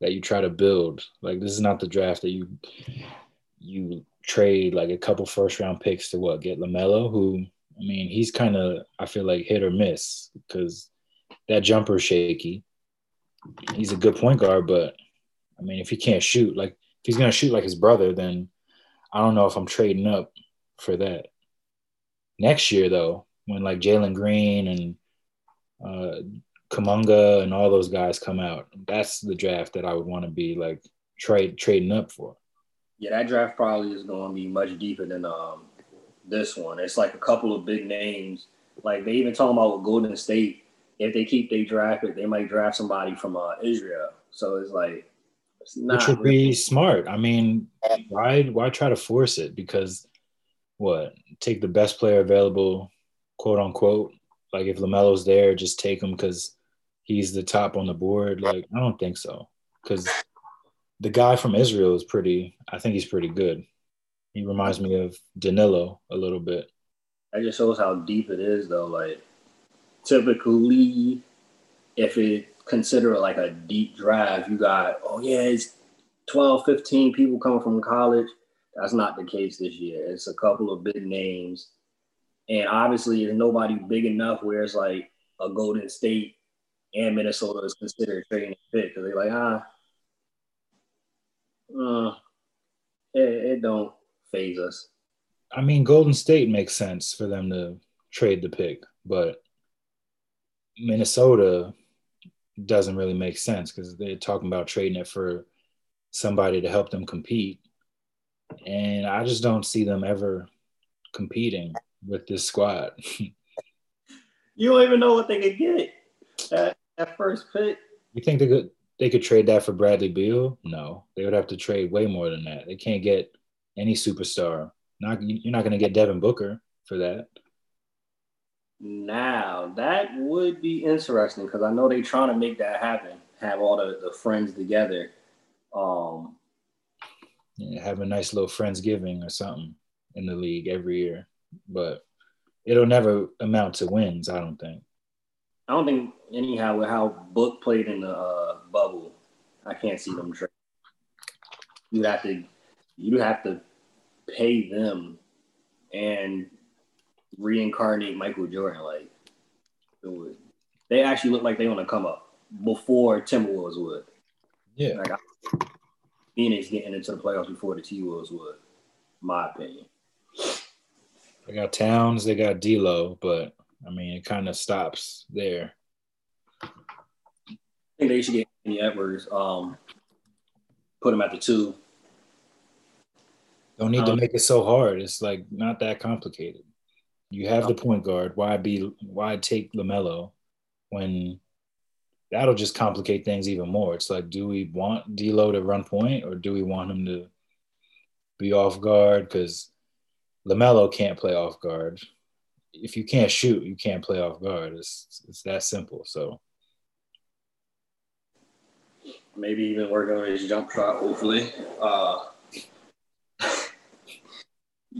that you try to build. Like, this is not the draft that you trade like a couple first round picks to get LaMelo, who, I mean, he's kind of, I feel like, hit or miss because that jumper's shaky. He's a good point guard, but I mean, if he can't shoot, like, if he's going to shoot like his brother, then I don't know if I'm trading up for that. Next year, though, when like Jalen Green and Kuminga and all those guys come out, that's the draft that I would want to be like trading up for. Yeah, that draft probably is going to be much deeper than this one. It's like a couple of big names. Like, they even talking about with Golden State, if they keep their draft, they might draft somebody from Israel. So it's like, it's not. Which would be smart. I mean, why try to force it? Because take the best player available, quote unquote. Like, if LaMelo's there, just take him because he's the top on the board. Like, I don't think so. Because the guy from Israel is I think he's pretty good. He reminds me of Danilo a little bit. That just shows how deep it is, though. Like, typically, if it consider like a deep drive, you got, it's 12, 15 people coming from college. That's not the case this year. It's a couple of big names. And obviously, there's nobody big enough where it's like a Golden State and Minnesota is considered trading a pick. Because they're like, it don't phase us. I mean, Golden State makes sense for them to trade the pick, but Minnesota doesn't really make sense because they're talking about trading it for somebody to help them compete. And I just don't see them ever competing with this squad. You don't even know what they could get at first pick. You think they could trade that for Bradley Beal? No, they would have to trade way more than that. They can't get any superstar. You're not going to get Devin Booker for that. Now, that would be interesting because I know they're trying to make that happen, have all the friends together. Have a nice little Friendsgiving or something in the league every year. But it'll never amount to wins, I don't think. I don't think, anyhow, with how Book played in the bubble, I can't see them trade. You'd have to pay them and reincarnate Michael Jordan. Like, they actually look like they want to come up before Timberwolves would. Yeah. Like, Phoenix getting into the playoffs before the T-Wolves would, in my opinion. They got Towns, they got D'Lo, but, I mean, it kind of stops there. I think they should get Anthony Edwards, put him at the 2. Don't need to make it so hard. It's, like, not that complicated. You have the point guard. Why take LaMelo when that'll just complicate things even more? It's like, do we want D'Lo to run point or do we want him to be off guard? Because LaMelo can't play off guard. If you can't shoot, you can't play off guard. It's that simple. So maybe even work on his jump shot, hopefully.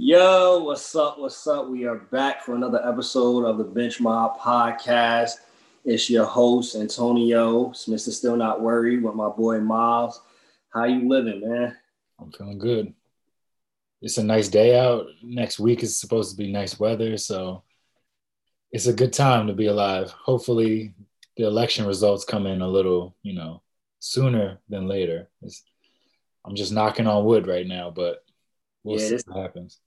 Yo, what's up? What's up? We are back for another episode of the Bench Mob Podcast. It's your host, Antonio. It's Mr. Still Not Worried with my boy Miles. How you living, man? I'm feeling good. It's a nice day out. Next week is supposed to be nice weather, so it's a good time to be alive. Hopefully, the election results come in a little, sooner than later. I'm just knocking on wood right now, but we'll see what happens.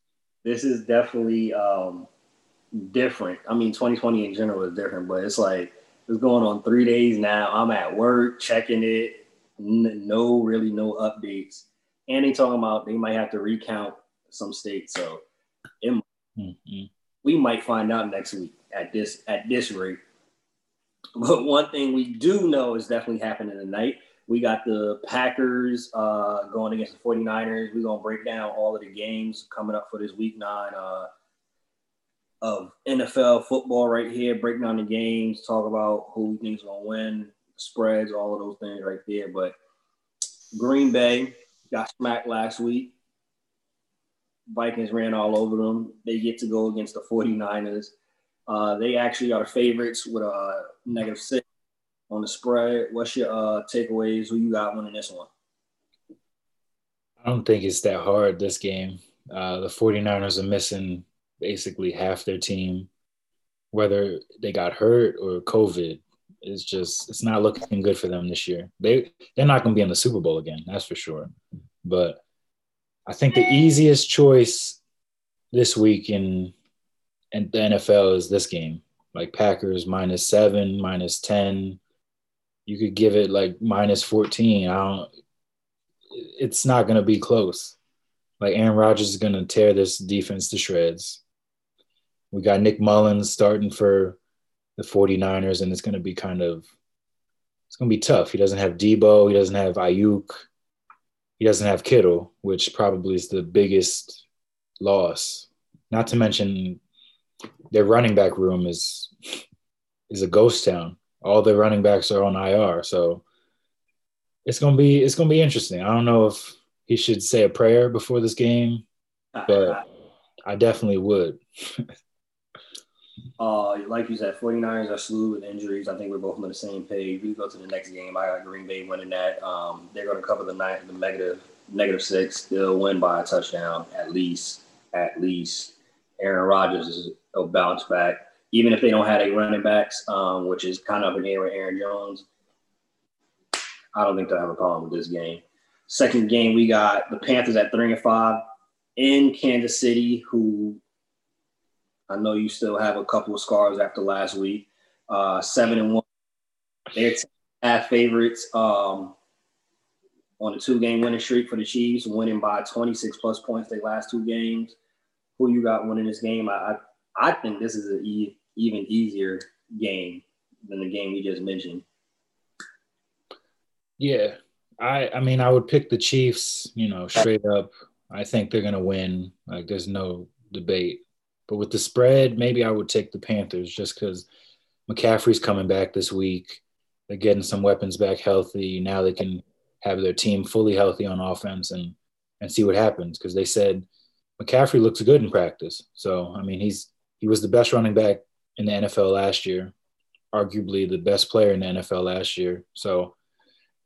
This is definitely different. I mean, 2020 in general is different, but it's like it's going on 3 days now. I'm at work checking it. No updates. And they talking about they might have to recount some states. So we might find out next week at this rate. But one thing we do know is definitely happening tonight. We got the Packers going against the 49ers. We're going to break down all of the games coming up for this week 9 of NFL football right here. Break down the games, talk about who we think is going to win, spreads, all of those things right there. But Green Bay got smacked last week. Vikings ran all over them. They get to go against the 49ers. They actually are favorites with a -6. on the spread. What's your takeaways? Who you got winning this one? I don't think it's that hard this game. The 49ers are missing basically half their team, whether they got hurt or COVID. It's just, it's not looking good for them this year. They're not going to be in the Super Bowl again, that's for sure. But I think the easiest choice this week in the NFL is this game. Like Packers -7, -10. You could give it like -14. It's not going to be close. Like Aaron Rodgers is going to tear this defense to shreds. We got Nick Mullins starting for the 49ers, and it's going to be it's going to be tough. He doesn't have Debo. He doesn't have Ayuk. He doesn't have Kittle, which probably is the biggest loss. Not to mention their running back room is a ghost town. All the running backs are on IR, so it's going to be interesting. I don't know if he should say a prayer before this game, but I definitely would. Like you said, 49ers are slew with injuries. I think we're both on the same page. We go to the next game. I got Green Bay winning that. They're going to cover the -6. They'll win by a touchdown at least. Aaron Rodgers will bounce back. Even if they don't have any running backs, which is kind of an area with Aaron Jones, I don't think they'll have a problem with this game. Second game, we got the Panthers at 3-5 in Kansas City, who I know you still have a couple of scars after last week. 7-1. They're 10.5 favorites on a 2-game winning streak for the Chiefs, winning by 26-plus points their last 2 games. Who you got winning this game? I think this is an even easier game than the game we just mentioned. Yeah. I mean, I would pick the Chiefs, straight up. I think they're going to win. Like, there's no debate. But with the spread, maybe I would take the Panthers just because McCaffrey's coming back this week. They're getting some weapons back healthy. Now they can have their team fully healthy on offense and see what happens, because they said McCaffrey looks good in practice. So, I mean, he was the best running back in the NFL last year, arguably the best player in the NFL last year. So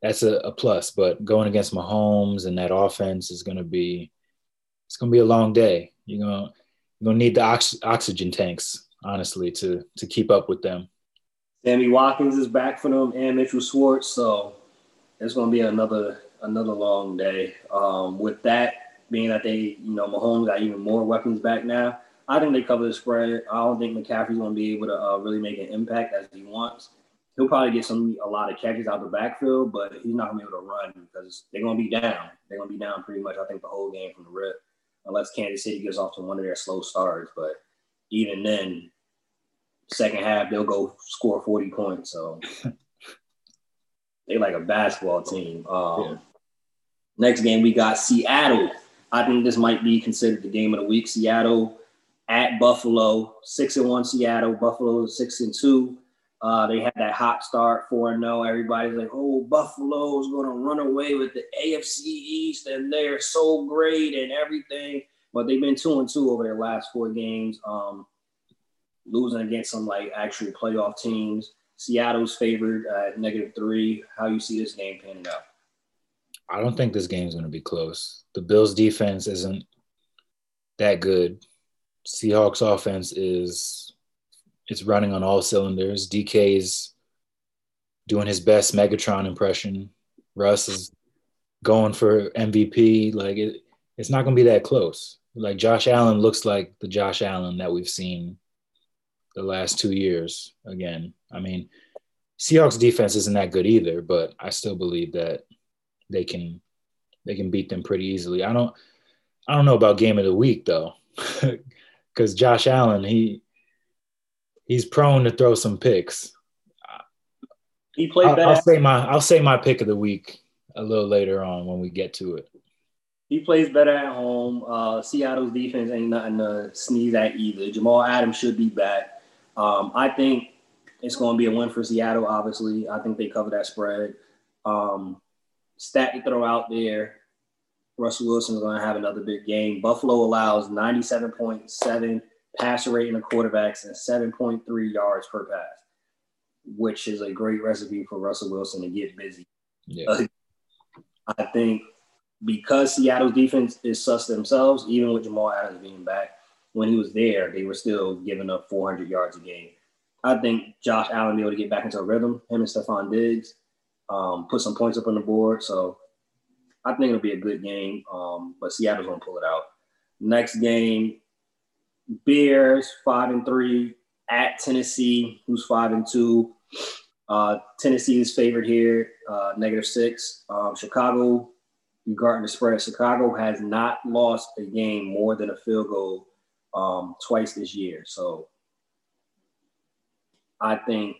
that's a plus. But going against Mahomes and that offense is going to be – it's going to be a long day. You're going to need the oxygen tanks, honestly, to keep up with them. Sammy Watkins is back for them and Mitchell Schwartz. So it's going to be another long day. With that being that they, Mahomes got even more weapons back now, I think they cover the spread. I don't think McCaffrey's going to be able to really make an impact as he wants. He'll probably get a lot of catches out the backfield, but he's not going to be able to run because they're going to be down. They're going to be down pretty much, I think, the whole game from the rip, unless Kansas City gets off to one of their slow starts. But even then, second half, they'll go score 40 points. So they're like a basketball team. Yeah. Next game, we got Seattle. I think this might be considered the game of the week. Seattle at Buffalo, 6-1 Seattle. Buffalo 6-2. They had that hot start, 4-0. Everybody's like, oh, Buffalo's going to run away with the AFC East, and they're so great and everything. But they've been 2-2 over their last 4 games, losing against some, actual playoff teams. Seattle's favored at -3. How you see this game panning out? I don't think this game's going to be close. The Bills' defense isn't that good. Seahawks' offense it's running on all cylinders. DK's doing his best Megatron impression. Russ is going for MVP. Like, it's not going to be that close. Like, Josh Allen looks like the Josh Allen that we've seen the last 2 years again. I mean, Seahawks defense isn't that good either, but I still believe that they can beat them pretty easily. I don't know about game of the week though, because Josh Allen, he's prone to throw some picks. He played better. I'll say my pick of the week a little later on when we get to it. He plays better at home. Seattle's defense ain't nothing to sneeze at either. Jamal Adams should be back. I think it's going to be a win for Seattle. Obviously, I think they cover that spread. Stat to throw out there, Russell Wilson is going to have another big game. Buffalo allows 97.7 passer rating of quarterbacks and 7.3 yards per pass. which is a great recipe for Russell Wilson to get busy. Yeah. I think because Seattle's defense is sus themselves, even with Jamal Adams being back, when he was there, they were still giving up 400 yards a game. I think Josh Allen will be able to get back into a rhythm, him and Stephon Diggs, put some points up on the board. So I think it'll be a good game, but Seattle's going to pull it out. Next game, Bears 5-3 at Tennessee, who's 5-2. Tennessee is favored here, -6. Chicago, regarding the spread, Chicago has not lost a game more than a field goal twice this year. So I think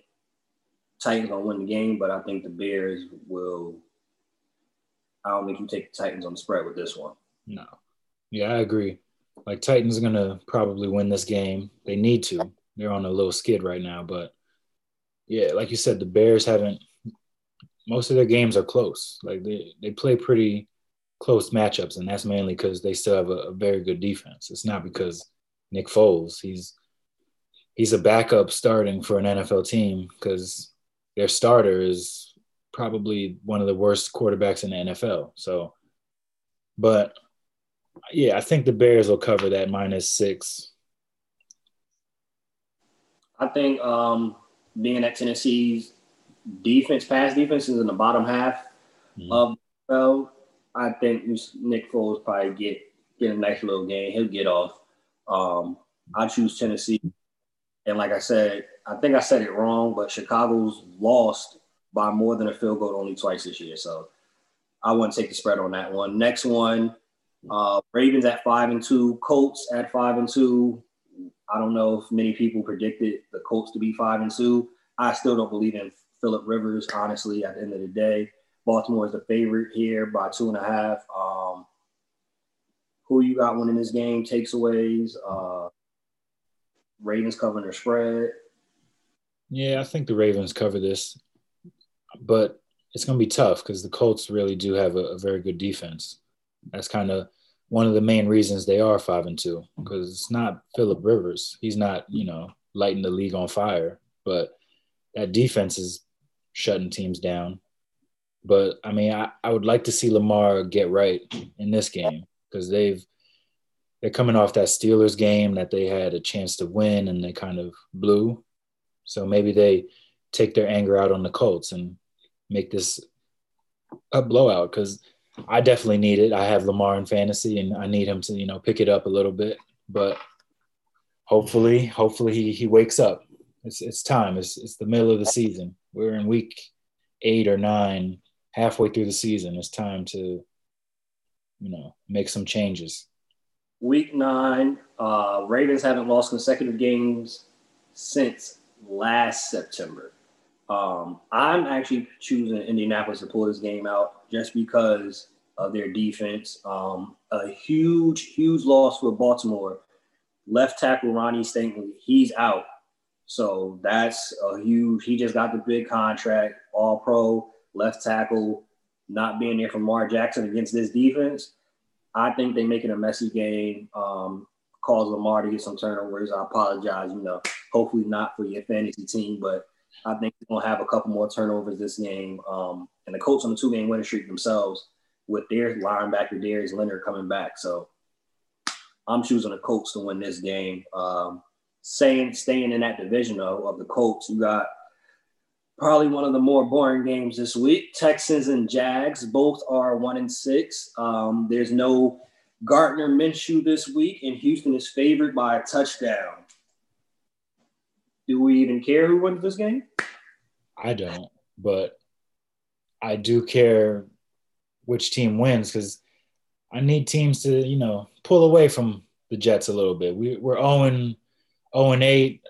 Titans will win the game, but I think the Bears will – I don't think you take the Titans on the spread with this one. No. Yeah, I agree. Like, Titans are going to probably win this game. They need to. They're on a little skid right now. But, yeah, like you said, the Bears haven't – most of their games are close. Like, they play pretty close matchups, and that's mainly because they still have a very good defense. It's not because Nick Foles, he's a backup starting for an NFL team because their starter is probably one of the worst quarterbacks in the NFL. So, but yeah, I think the Bears will cover that -6. I think being at Tennessee's defense, pass defense is in the bottom half of the NFL. I think Nick Foles probably get a nice little game. He'll get off. I choose Tennessee. And like I said, I think I said it wrong, but Chicago's lost by more than a field goal only twice this year. So I wouldn't take the spread on that one. Next one, Ravens at 5-2, Colts at 5-2. I don't know if many people predicted the Colts to be 5-2. I still don't believe in Philip Rivers, honestly, at the end of the day. Baltimore is the favorite here by 2.5. Who you got winning this game? Takes aways. Ravens covering their spread. Yeah, I think the Ravens cover this, but it's going to be tough because the Colts really do have a very good defense. That's kind of one of the main reasons they are 5-2 because it's not Philip Rivers. He's not, lighting the league on fire, but that defense is shutting teams down. But, I mean, I would like to see Lamar get right in this game because they're coming off that Steelers game that they had a chance to win and they kind of blew. So maybe they take their anger out on the Colts and make this a blowout because I definitely need it. I have Lamar in fantasy and I need him to, pick it up a little bit. But hopefully he wakes up. It's time. It's the middle of the season. We're in week 8 or 9, halfway through the season. It's time to, make some changes. Week 9, Ravens haven't lost consecutive games since last September. I'm actually choosing Indianapolis to pull this game out just because of their defense. A huge, huge loss for Baltimore. Left tackle Ronnie Stanley, he's out. So that's a huge – he just got the big contract, all-pro, left tackle, not being there for Lamar Jackson against this defense. I think they make it a messy game, cause Lamar to get some turnovers. I apologize, hopefully not for your fantasy team, but I think they're going to have a couple more turnovers this game. And the Colts on the 2-game winning streak themselves with their linebacker Darius Leonard coming back. So I'm choosing the Colts to win this game. Staying in that division, though, of the Colts, you got probably one of the more boring games this week. Texans and Jags, both are 1-6. There's no Gardner Minshew this week, and Houston is favored by a touchdown. Do we even care who wins this game? I don't, but I do care which team wins because I need teams to, pull away from the Jets a little bit. We're 0-8.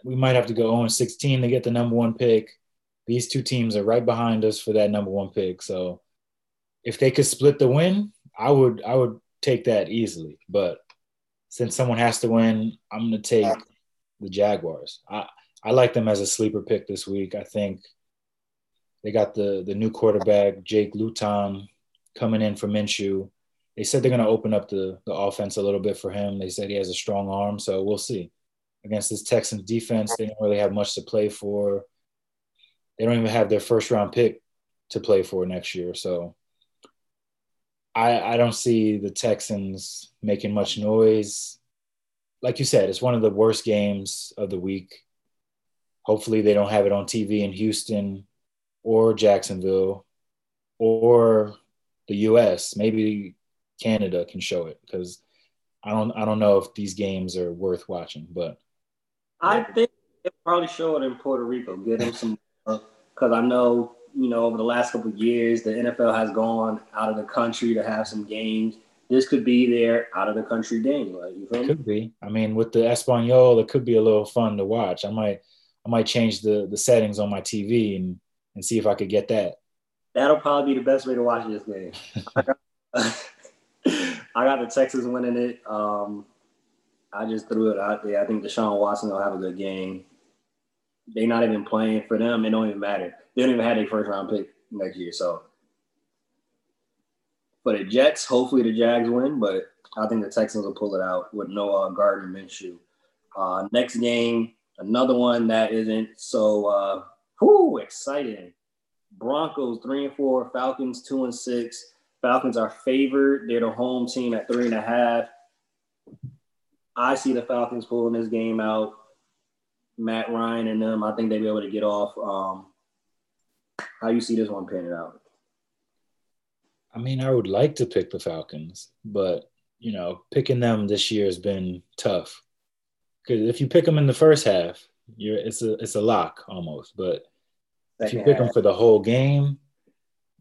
We might have to go 0-16 to get the number 1 pick. These two teams are right behind us for that number 1 pick. So if they could split the win, I would take that easily. But since someone has to win, I'm going to take the Jaguars. I like them as a sleeper pick this week. I think they got the new quarterback, Jake Luton, coming in for Minshew. They said they're going to open up the offense a little bit for him. They said he has a strong arm, so we'll see. Against this Texans defense, they don't really have much to play for. They don't even have their first round pick to play for next year. So I don't see the Texans making much noise. Like you said, it's one of the worst games of the week. Hopefully they don't have it on TV in Houston or Jacksonville or the U.S. Maybe Canada can show it, because I don't know if these games are worth watching. But I think they'll probably show it in Puerto Rico. Get them some, because I know, you know, over the last couple of years, the NFL has gone out of the country to have some games. This could be their out of the country game. Like, you feel me? Could be. I mean, with the Espanol, it could be a little fun to watch. I might change the settings on my TV and see if I could get that. That'll probably be the best way to watch this game. I got the Texans winning it. I just threw it out there. I think Deshaun Watson will have a good game. They're not even playing for them. It don't even matter. They don't even have their first-round pick next year. So, for the Jets, hopefully the Jags win, but I think the Texans will pull it out with no Gardner Minshew. Next game, another one that isn't so exciting. Broncos 3-4, Falcons 2-6. Falcons are favored. They're the home team at 3.5. I see the Falcons pulling this game out. Matt Ryan and them, I think they'll be able to get off. How you see this one panning out? I mean, I would like to pick the Falcons, but, you know, picking them this year has been tough. Because if you pick them in the first half, it's a lock almost. But if you pick them for the whole game,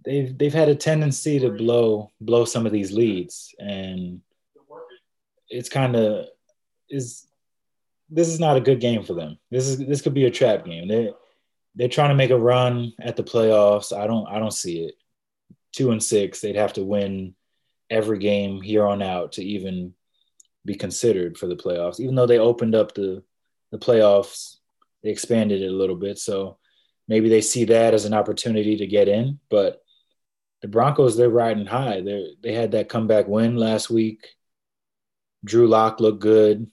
they've had a tendency to blow some of these leads, and it's kind of is. This is not a good game for them. This could be a trap game. They're trying to make a run at the playoffs. I don't see it. 2-6. They'd have to win every game here on out to even be considered for the playoffs. Even though they opened up the playoffs, they expanded it a little bit. So maybe they see that as an opportunity to get in. But the Broncos, they're riding high. They had that comeback win last week. Drew Lock looked good.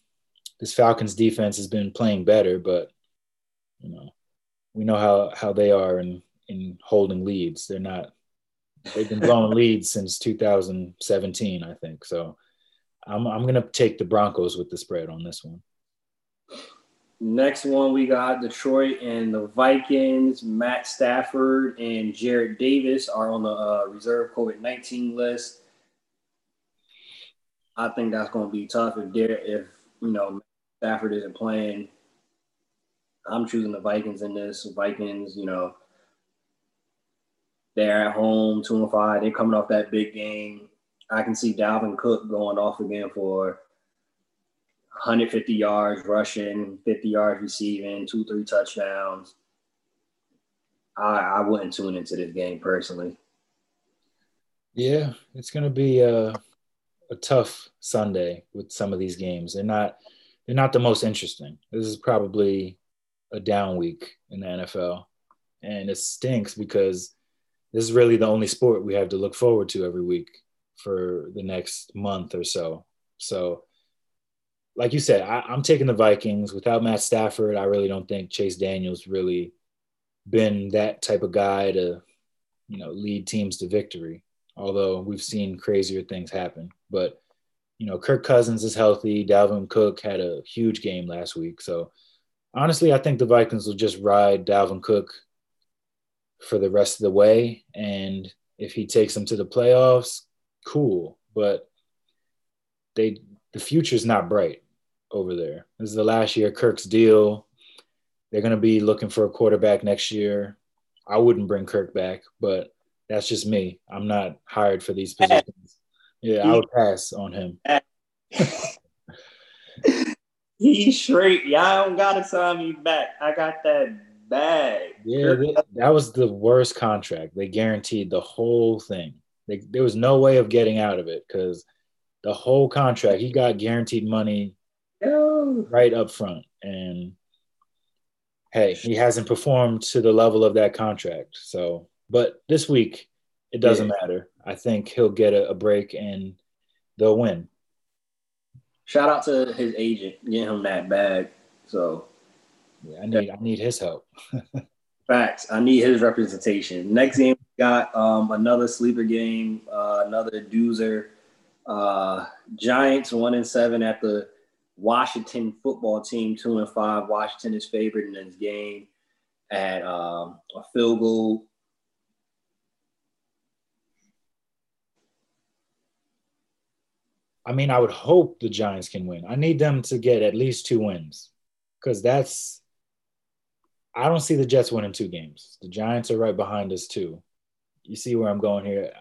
This Falcons defense has been playing better, but, you know, we know how they are in holding leads. They've been blowing leads since 2017, I think. So I'm going to take the Broncos with the spread on this one. Next one, we got Detroit and the Vikings. Matt Stafford and Jarrett Davis are on the reserve COVID-19 list. I think that's going to be tough if you know, Stafford isn't playing. I'm choosing the Vikings in this. Vikings, you know, they're at home, 2-5. They're coming off that big game. I can see Dalvin Cook going off again for 150 yards rushing, 50 yards receiving, 2-3 touchdowns. I wouldn't tune into this game personally. Yeah, it's going to be a tough Sunday with some of these games. They're not the most interesting. This is probably a down week in the NFL, and it stinks because this is really the only sport we have to look forward to every week for the next month or so. So, like you said, I'm taking the Vikings. Without Matt Stafford, I really don't think Chase Daniel's really been that type of guy to, you know, lead teams to victory. Although we've seen crazier things happen. But, you know, Kirk Cousins is healthy. Dalvin Cook had a huge game last week. So, honestly, I think the Vikings will just ride Dalvin Cook for the rest of the way. And if he takes them to the playoffs, cool. But the future's not bright over there. This is the last year of Kirk's deal. They're going to be looking for a quarterback next year. I wouldn't bring Kirk back, but that's just me. I'm not hired for these positions. Yeah, I would pass on him. He's straight. Y'all don't got to sign me back. I got that bag. Yeah, that was the worst contract. They guaranteed the whole thing. There was no way of getting out of it because the whole contract, he got guaranteed money right up front. And, hey, he hasn't performed to the level of that contract. So, but this week, it doesn't matter. I think he'll get a break and they'll win. Shout out to his agent, get him that bag. So, yeah, I need his help. Facts. I need his representation. Next game, we got another sleeper game, another doozer. Giants 1-7 at the Washington football team, 2-5. Washington is favored in this game at a field goal. I mean, I would hope the Giants can win. I need them to get at least 2 wins because I don't see the Jets winning 2 games. The Giants are right behind us too. You see where I'm going here?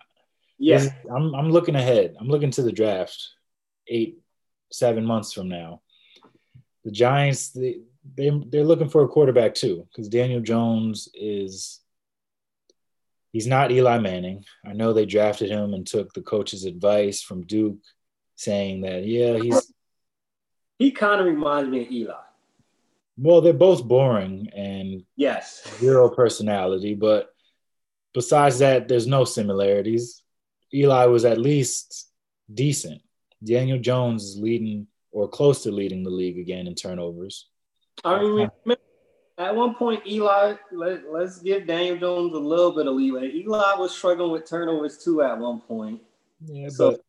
Yeah. I'm looking ahead. I'm looking to the draft 8-7 months from now. The Giants, they're looking for a quarterback too because Daniel Jones he's not Eli Manning. I know they drafted him and took the coach's advice from Duke saying that, he kind of reminds me of Eli. Well, they're both boring and zero personality, but besides that, there's no similarities. Eli was at least decent. Daniel Jones is leading or close to leading the league again in turnovers. I mean, at one point, Eli, let's give Daniel Jones a little bit of leeway. Eli was struggling with turnovers too at one point. Yeah, so but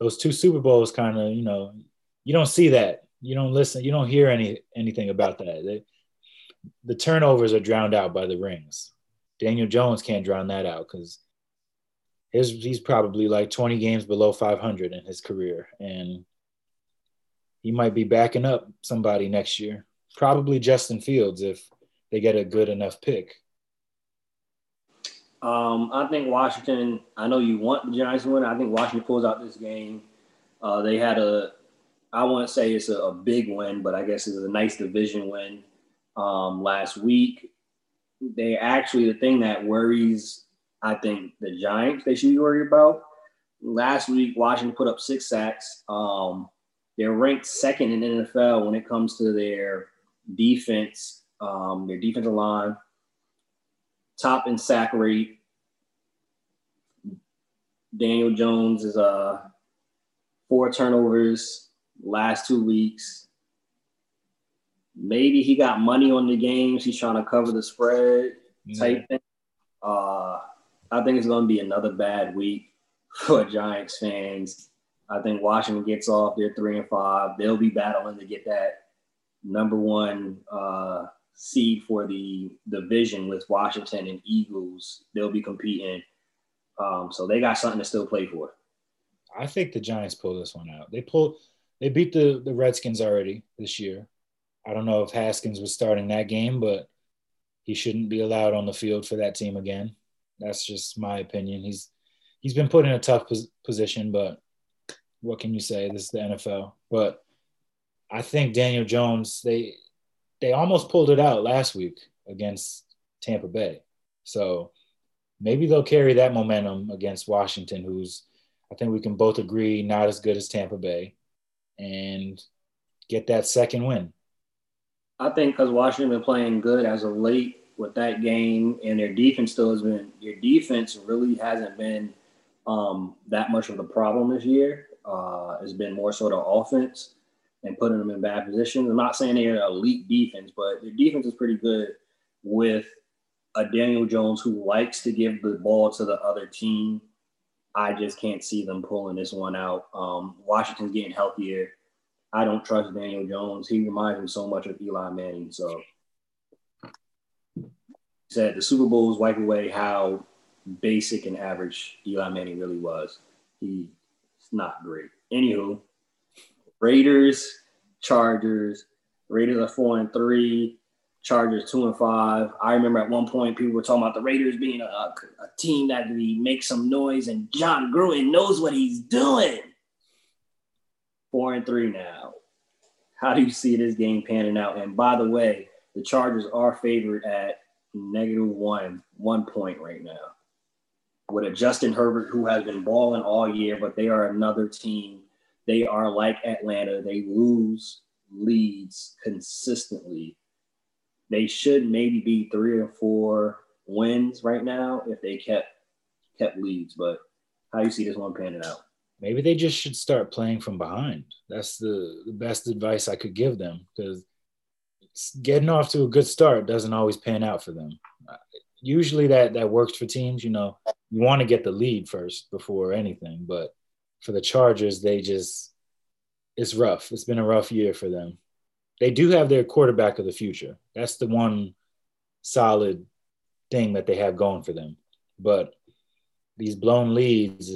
those 2 Super Bowls kind of, you don't see that. You don't listen. You don't hear anything about that. The turnovers are drowned out by the rings. Daniel Jones can't drown that out because he's probably like 20 games below 500 in his career, and he might be backing up somebody next year. Probably Justin Fields if they get a good enough pick. I think Washington. I know you want the Giants to win. I think Washington pulls out this game. They had I wouldn't say it's a big win, but I guess it's a nice division win. Last week, the thing that worries, I think, the Giants they should be worried about. Last week, Washington put up 6 sacks. They're ranked 2nd in the NFL when it comes to their defense, their defensive line, top in sack rate. Daniel Jones is 4 turnovers. Last 2 weeks, maybe he got money on the games. He's trying to cover the spread type thing. I think it's going to be another bad week for Giants fans. I think Washington gets off. They're 3-5. They'll be battling to get that number 1 seed for the division with Washington and Eagles. They'll be competing. So they got something to still play for. I think the Giants pull this one out. They beat the Redskins already this year. I don't know if Haskins was starting that game, but he shouldn't be allowed on the field for that team again. That's just my opinion. He's been put in a tough position, but what can you say? This is the NFL. But I think Daniel Jones, they almost pulled it out last week against Tampa Bay. So maybe they'll carry that momentum against Washington, who's, I think we can both agree, not as good as Tampa Bay, and get that 2nd win. I think because Washington been playing good as of late with that game, and their defense really hasn't been that much of a problem this year. It's been more sort of offense and putting them in bad positions. I'm not saying they're an elite defense, but their defense is pretty good with a Daniel Jones who likes to give the ball to the other team. I just can't see them pulling this one out. Washington's getting healthier. I don't trust Daniel Jones. He reminds me so much of Eli Manning. So, said the Super Bowls wipe away how basic and average Eli Manning really was. He's not great. Anywho, Raiders are 4-3. Chargers 2-5. I remember at one point people were talking about the Raiders being a team that we make some noise, and John Gruden knows what he's doing. 4-3 now. How do you see this game panning out? And by the way, the Chargers are favored at -1 point right now. With a Justin Herbert who has been balling all year, but they are another team. They are like Atlanta. They lose leads consistently. They should maybe be 3 or 4 wins right now if they kept leads. But how do you see this one panning out? Maybe they just should start playing from behind. That's the best advice I could give them because getting off to a good start doesn't always pan out for them. Usually that works for teams, you know. You want to get the lead first before anything, but for the Chargers, it's rough. It's been a rough year for them. They do have their quarterback of the future. That's the one solid thing that they have going for them. But these blown leads,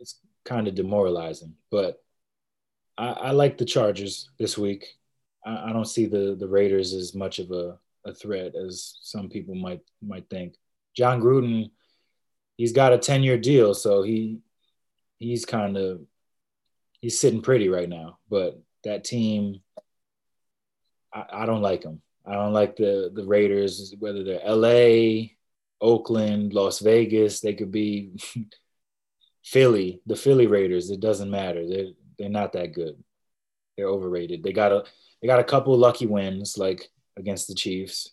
it's kind of demoralizing. But I like the Chargers this week. I don't see the Raiders as much of a threat as some people might think. John Gruden, he's got a 10-year deal, so he's kind of – he's sitting pretty right now. But that team, I don't like them. I don't like the Raiders, whether they're L.A., Oakland, Las Vegas. They could be Philly, the Philly Raiders. It doesn't matter. They're not that good. They're overrated. They got a couple lucky wins, like against the Chiefs.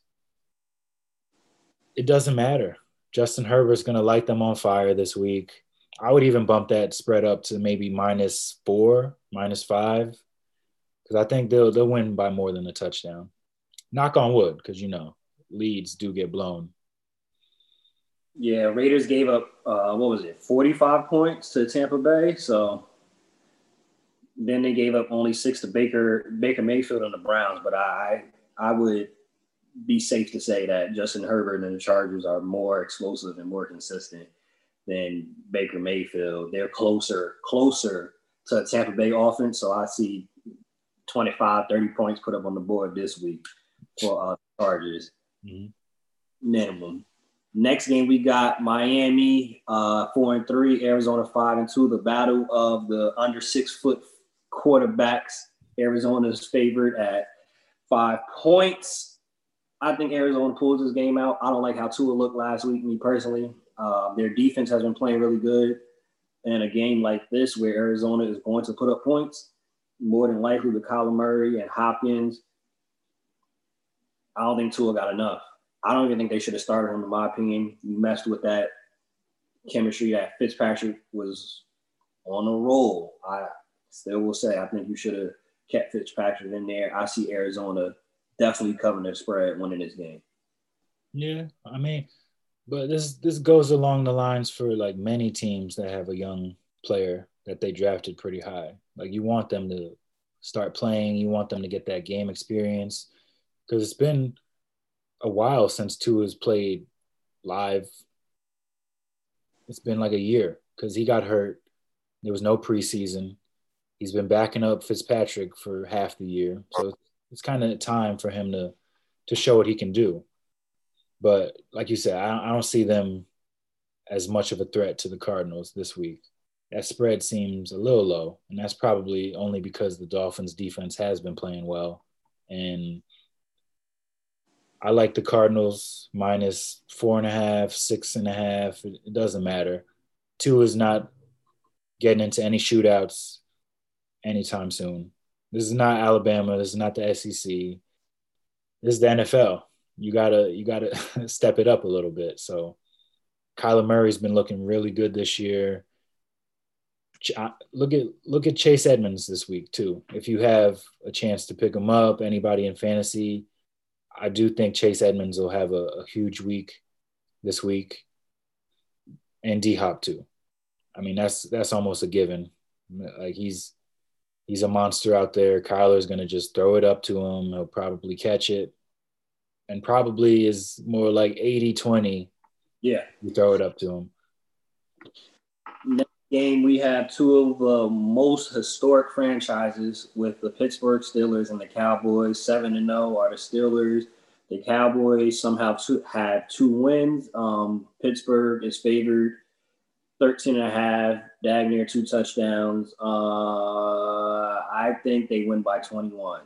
It doesn't matter. Justin Herbert's going to light them on fire this week. I would even bump that spread up to maybe -4, -5, because I think they'll win by more than a touchdown. Knock on wood, because, you know, leads do get blown. Yeah, Raiders gave up, 45 points to Tampa Bay, so – then they gave up only 6 to Baker Mayfield and the Browns, but I would be safe to say that Justin Herbert and the Chargers are more explosive and more consistent than Baker Mayfield. They're closer to Tampa Bay offense, so I see 25, 30 points put up on the board this week for Chargers. Mm-hmm. Minimum. Next game, we got Miami 4-3, Arizona 5-2, the battle of the under 6-foot quarterbacks. Arizona's favored at 5 points. I think Arizona pulls this game out. I don't like how Tua looked last week, me personally. Their defense has been playing really good. And a game like this where Arizona is going to put up points, more than likely with Kyler Murray and Hopkins, I don't think Tua got enough. I don't even think they should have started him, in my opinion. You messed with that chemistry that Fitzpatrick was on a roll. I still will say I think you should have kept Fitzpatrick in there. I see Arizona definitely covering the spread, winning this game. Yeah, I mean, but this goes along the lines for, like, many teams that have a young player that they drafted pretty high. Like, you want them to start playing. You want them to get that game experience because it's been – a while since Tua's played live. It's been like a year because he got hurt. There was no preseason. He's been backing up Fitzpatrick for half the year. So it's kind of time for him to show what he can do. But like you said, I don't see them as much of a threat to the Cardinals this week. That spread seems a little low, and that's probably only because the Dolphins defense has been playing well. And I like the Cardinals -4.5, 6.5. It doesn't matter. Tua is not getting into any shootouts anytime soon. This is not Alabama. This is not the SEC. This is the NFL. You gotta step it up a little bit. So Kyler Murray's been looking really good this year. Look at Chase Edmonds this week too. If you have a chance to pick him up, anybody in fantasy. I do think Chase Edmonds will have a huge week this week, and D-Hop too. I mean, that's almost a given. Like he's a monster out there. Kyler's going to just throw it up to him. He'll probably catch it, and probably is more like 80-20. Yeah, you throw it up to him. Next game, we have two of the most historic franchises with the Pittsburgh Steelers and the Cowboys. 7-0 are the Steelers. The Cowboys somehow had 2 wins. Pittsburgh is favored 13.5, Dagner 2 touchdowns. I think they win by 21.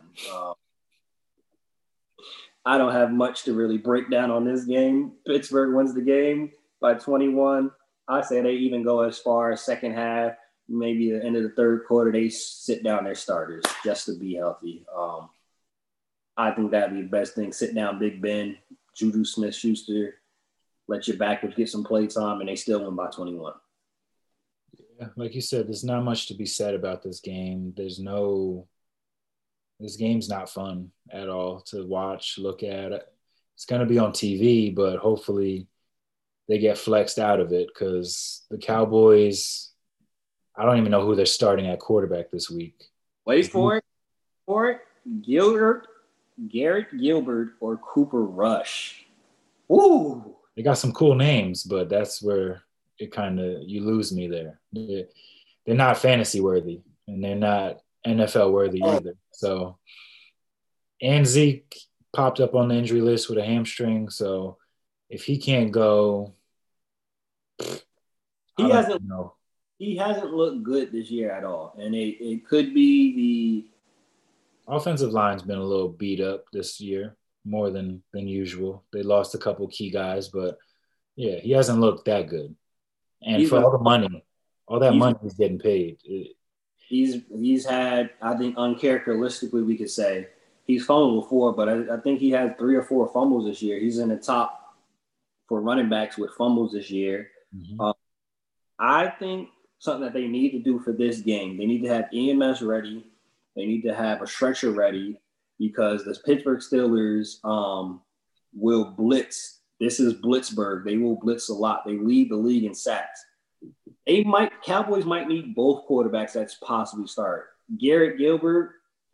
I don't have much to really break down on this game. Pittsburgh wins the game by 21. I say they even go as far as second half, maybe the end of the third quarter, they sit down their starters just to be healthy. I think that'd be the best thing. Sit down Big Ben, Juju Smith-Schuster, let your backups get some play time, and they still win by 21. Yeah, like you said, there's not much to be said about this game. There's no this game's not fun at all to watch, look at. It's going to be on TV, but hopefully they get flexed out of it, because the Cowboys, I don't even know who they're starting at quarterback this week. Wait for it. Garrett Gilbert or Cooper Rush. Ooh. They got some cool names, but that's where it kind of, you lose me there. They're not fantasy worthy, and they're not NFL worthy either. So, and Zeke popped up on the injury list with a hamstring. So if he can't go, he hasn't looked good this year at all. And it could be the offensive line's been a little beat up this year, more than usual. They lost a couple key guys, but yeah, he hasn't looked that good. And he's for all the money, all that money he's getting paid. He's had, I think, uncharacteristically, we could say, he's fumbled before, but I think he has 3 or 4 fumbles this year. He's in the top for running backs with fumbles this year. Mm-hmm. I think something that they need to do for this game, they need to have EMS ready. They need to have a stretcher ready, because the Pittsburgh Steelers will blitz. This is Blitzburg. They will blitz a lot. They lead the league in sacks. Cowboys might need both quarterbacks that's possibly start. Garrett Gilbert,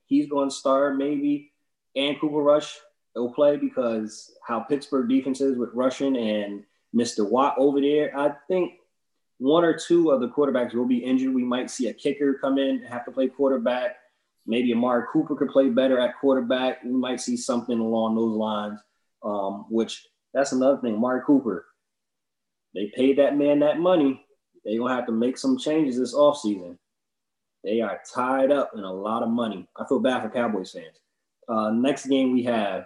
he's going to start maybe, and Cooper Rush will play, because how Pittsburgh defense is with rushing and Mr. Watt over there. I think 1 or 2 of the quarterbacks will be injured. We might see a kicker come in and have to play quarterback. Maybe Amari Cooper could play better at quarterback. We might see something along those lines, which that's another thing. Amari Cooper, they paid that man that money. They're going to have to make some changes this offseason. They are tied up in a lot of money. I feel bad for Cowboys fans. Next game we have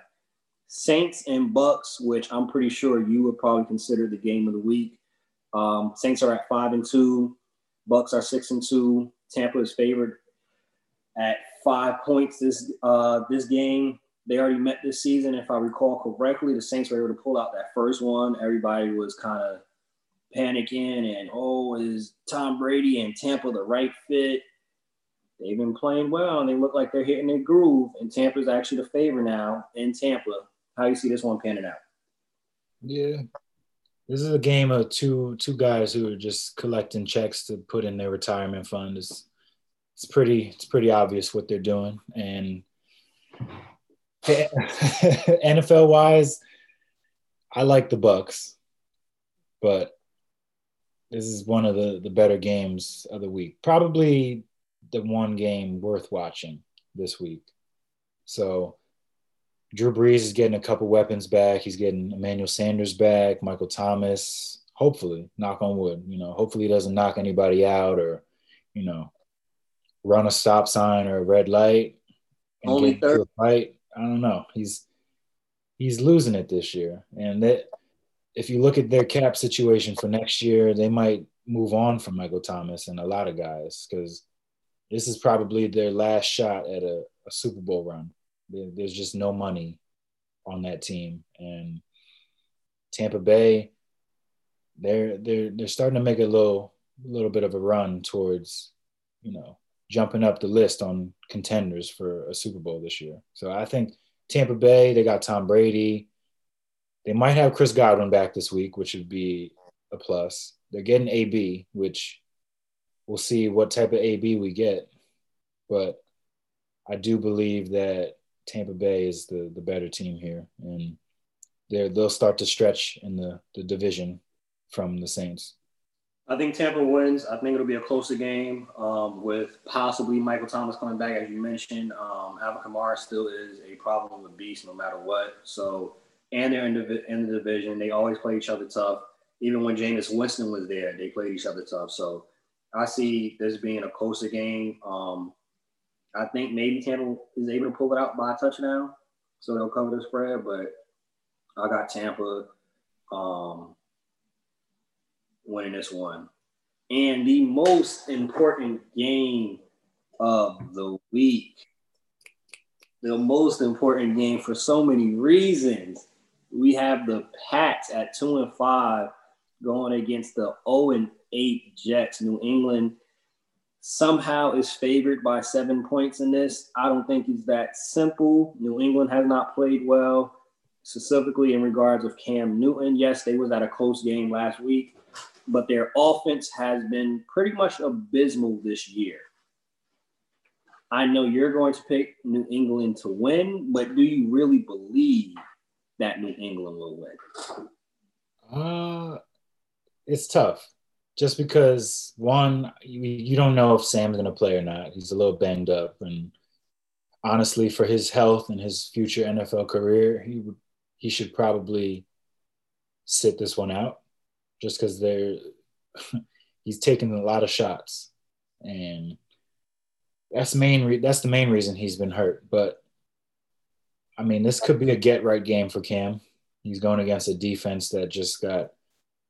Saints and Bucks, which I'm pretty sure you would probably consider the game of the week. Saints are at 5-2. Bucks are 6-2. Tampa is favored at 5 points this game. They already met this season. If I recall correctly, the Saints were able to pull out that first one. Everybody was kind of panicking and, oh, is Tom Brady and Tampa the right fit? They've been playing well, and they look like they're hitting their groove, and Tampa's actually the favor now in Tampa. How you see this one panning out? Yeah. This is a game of two guys who are just collecting checks to put in their retirement fund. It's pretty obvious what they're doing. And NFL-wise, I like the Bucks, but this is one of the better games of the week. Probably the one game worth watching this week. So Drew Brees is getting a couple weapons back. He's getting Emmanuel Sanders back, Michael Thomas, hopefully, knock on wood. Hopefully he doesn't knock anybody out or, run a stop sign or a red light. And only get third. Fight. I don't know. He's losing it this year. And that, if you look at their cap situation for next year, they might move on from Michael Thomas and a lot of guys, because this is probably their last shot at a Super Bowl run. There's just no money on that team. And Tampa Bay, they're starting to make a little bit of a run towards, jumping up the list on contenders for a Super Bowl this year. So I think Tampa Bay, they got Tom Brady. They might have Chris Godwin back this week, which would be a plus. They're getting AB, which we'll see what type of AB we get. But I do believe that Tampa Bay is the better team here. And they'll start to stretch in the division from the Saints. I think Tampa wins. I think it'll be a closer game with possibly Michael Thomas coming back, as you mentioned. Alvin Kamara still is a problem with beast no matter what. So, and they're in the division. They always play each other tough. Even when Jameis Winston was there, they played each other tough. So I see this being a closer game. I think maybe Tampa is able to pull it out by a touchdown, so they'll cover the spread. But I got Tampa winning this one. And the most important game of the week, the most important game for so many reasons, we have the Pats at 2-5 going against the 0-8 Jets. New England somehow is favored by 7 points in this. I don't think it's that simple. New England has not played well, specifically in regards of Cam Newton. Yes, they was at a close game last week, but their offense has been pretty much abysmal this year. I know you're going to pick New England to win, but do you really believe that New England will win? It's tough. Just because, one, you don't know if Sam's going to play or not. He's a little banged up. And honestly, for his health and his future NFL career, he should probably sit this one out just because he's taking a lot of shots. And that's the main reason he's been hurt. But, I mean, this could be a get-right game for Cam. He's going against a defense that just got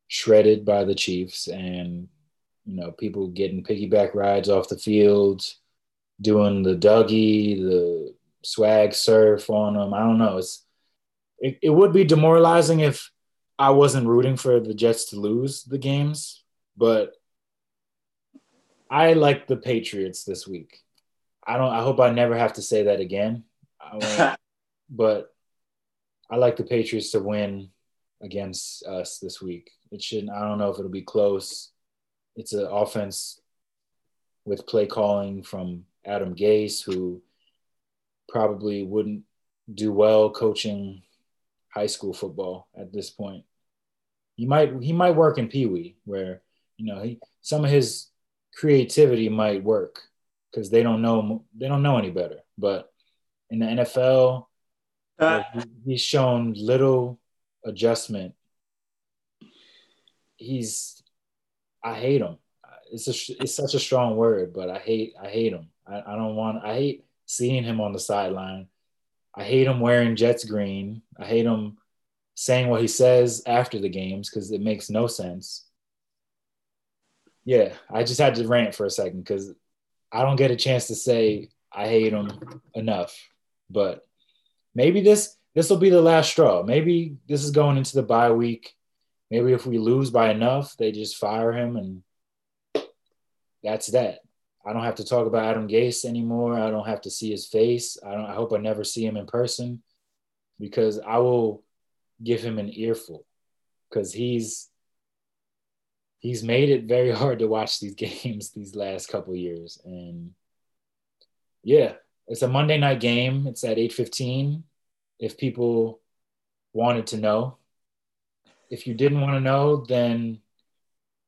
shredded by the Chiefs, and people getting piggyback rides off the field, doing the Dougie, the swag surf on them. I don't know. It would be demoralizing if I wasn't rooting for the Jets to lose the games, but I like the Patriots this week. I hope I never have to say that again. But I like the Patriots to win against us this week. I don't know if it'll be close. It's an offense with play calling from Adam Gase, who probably wouldn't do well coaching high school football at this point. He might work in Pee Wee, where some of his creativity might work because they don't know any better. But in the NFL, he's shown little adjustment. I hate him. It's such a strong word, but I hate him. I hate seeing him on the sideline. I hate him wearing Jets green. I hate him saying what he says after the games because it makes no sense. Yeah, I just had to rant for a second because I don't get a chance to say I hate him enough. But maybe this will be the last straw. Maybe this is going into the bye week. Maybe if we lose by enough, they just fire him, and that's that. I don't have to talk about Adam Gase anymore. I don't have to see his face. I hope I never see him in person because I will give him an earful because he's made it very hard to watch these games these last couple years. And, yeah, it's a Monday night game. It's at 8:15. If people wanted to know. If you didn't want to know, then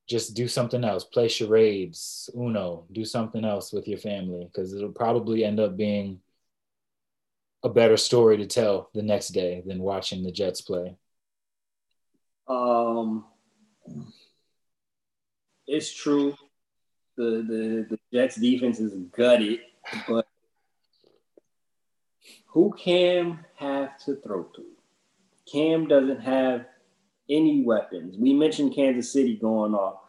just do something else. Play charades, Uno, do something else with your family because it'll probably end up being a better story to tell the next day than watching the Jets play. It's true. The Jets defense is gutted, but who Cam have to throw to? Cam doesn't have any weapons. We mentioned Kansas City going off.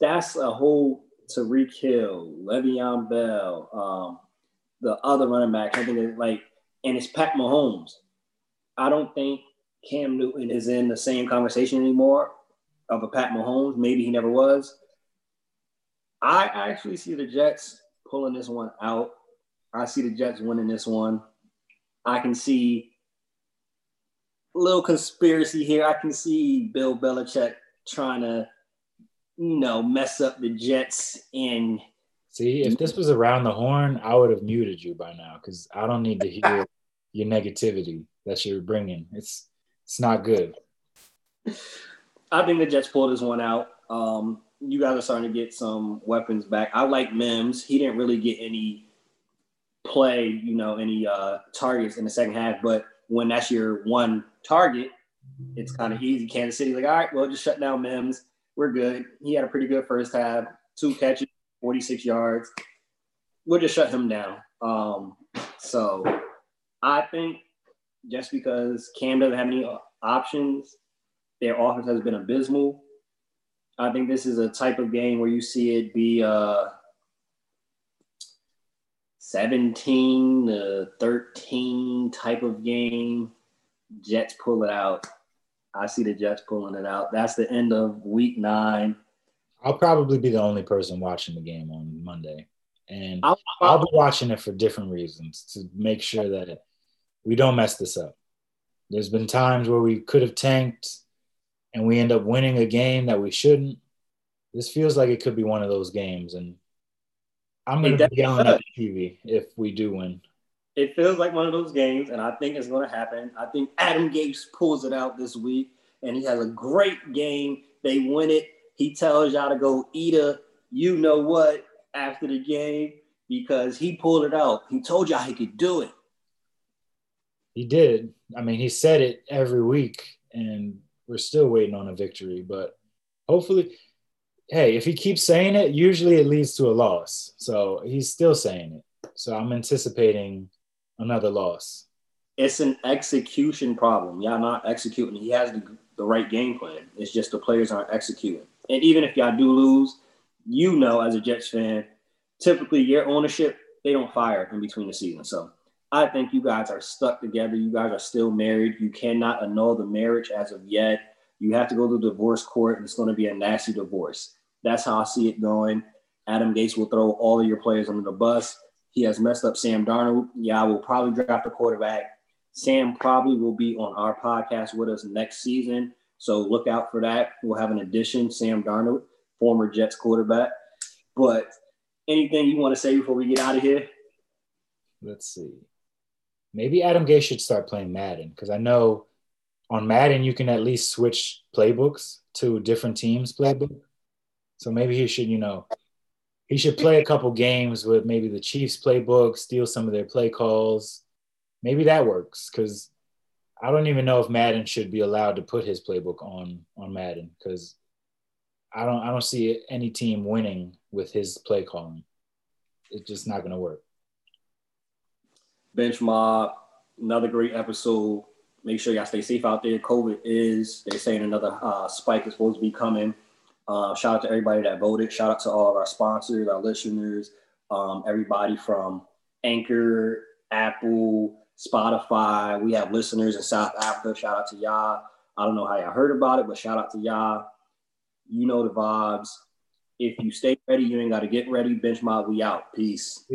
That's a whole Tyreek Hill, Le'Veon Bell, the other running back. I think and it's Pat Mahomes. I don't think Cam Newton is in the same conversation anymore of a Pat Mahomes. Maybe he never was. I actually see the Jets pulling this one out. I see the Jets winning this one. I can see a little conspiracy here. I can see Bill Belichick trying to, mess up the Jets. And see, if this was around the horn, I would have muted you by now because I don't need to hear your negativity that you're bringing. It's not good. I think the Jets pulled this one out. You guys are starting to get some weapons back. I like Mims. He didn't really get any play, any targets in the second half. But when that's your one target, it's kind of easy. Kansas City, all right, well, just shut down Mims. We're good. He had a pretty good first half, 2 catches, 46 yards. We'll just shut him down. So I think just because Cam doesn't have any options, their offense has been abysmal. I think this is a type of game where you see it be 17-13 type of game. Jets pull it out. I see the Jets pulling it out. That's the end of week 9. I'll probably be the only person watching the game on Monday. And I'll be watching it for different reasons to make sure that we don't mess this up. There's been times where we could have tanked and we end up winning a game that we shouldn't. This feels like it could be one of those games. And I'm going to be yelling at the TV if we do win. It feels like one of those games, and I think it's going to happen. I think Adam Gase pulls it out this week, and he has a great game. They win it. He tells y'all to go eat a you-know-what after the game because he pulled it out. He told y'all he could do it. He did. I mean, he said it every week, and we're still waiting on a victory. But hopefully, hey, if he keeps saying it, usually it leads to a loss. So he's still saying it. So I'm anticipating another loss. It's an execution problem. Y'all not executing. He has the right game plan. It's just the players aren't executing. And even if y'all do lose, you know, as a Jets fan, typically your ownership, they don't fire in between the season. So I think you guys are stuck together. You guys are still married. You cannot annul the marriage as of yet. You have to go to divorce court, and it's going to be a nasty divorce. That's how I see it going. Adam Gase will throw all of your players under the bus. He has messed up Sam Darnold. Yeah, I will probably draft a quarterback. Sam probably will be on our podcast with us next season. So look out for that. We'll have an addition, Sam Darnold, former Jets quarterback. But anything you want to say before we get out of here? Let's see. Maybe Adam Gase should start playing Madden, because I know on Madden you can at least switch playbooks to different teams' playbook. So maybe he should, he should play a couple games with maybe the Chiefs' playbook, steal some of their play calls. Maybe that works, because I don't even know if Madden should be allowed to put his playbook on Madden, because I don't see any team winning with his play calling. It's just not going to work. Bench Mob, another great episode. Make sure y'all stay safe out there. COVID is, they're saying another spike is supposed to be coming. Shout out to everybody that voted. Shout out to all of our sponsors, our listeners, everybody from Anchor, Apple, Spotify. We have listeners in South Africa. Shout out to y'all. I don't know how y'all heard about it, but shout out to y'all. You know the vibes. If you stay ready, you ain't got to get ready. Bench Mob, we out. Peace.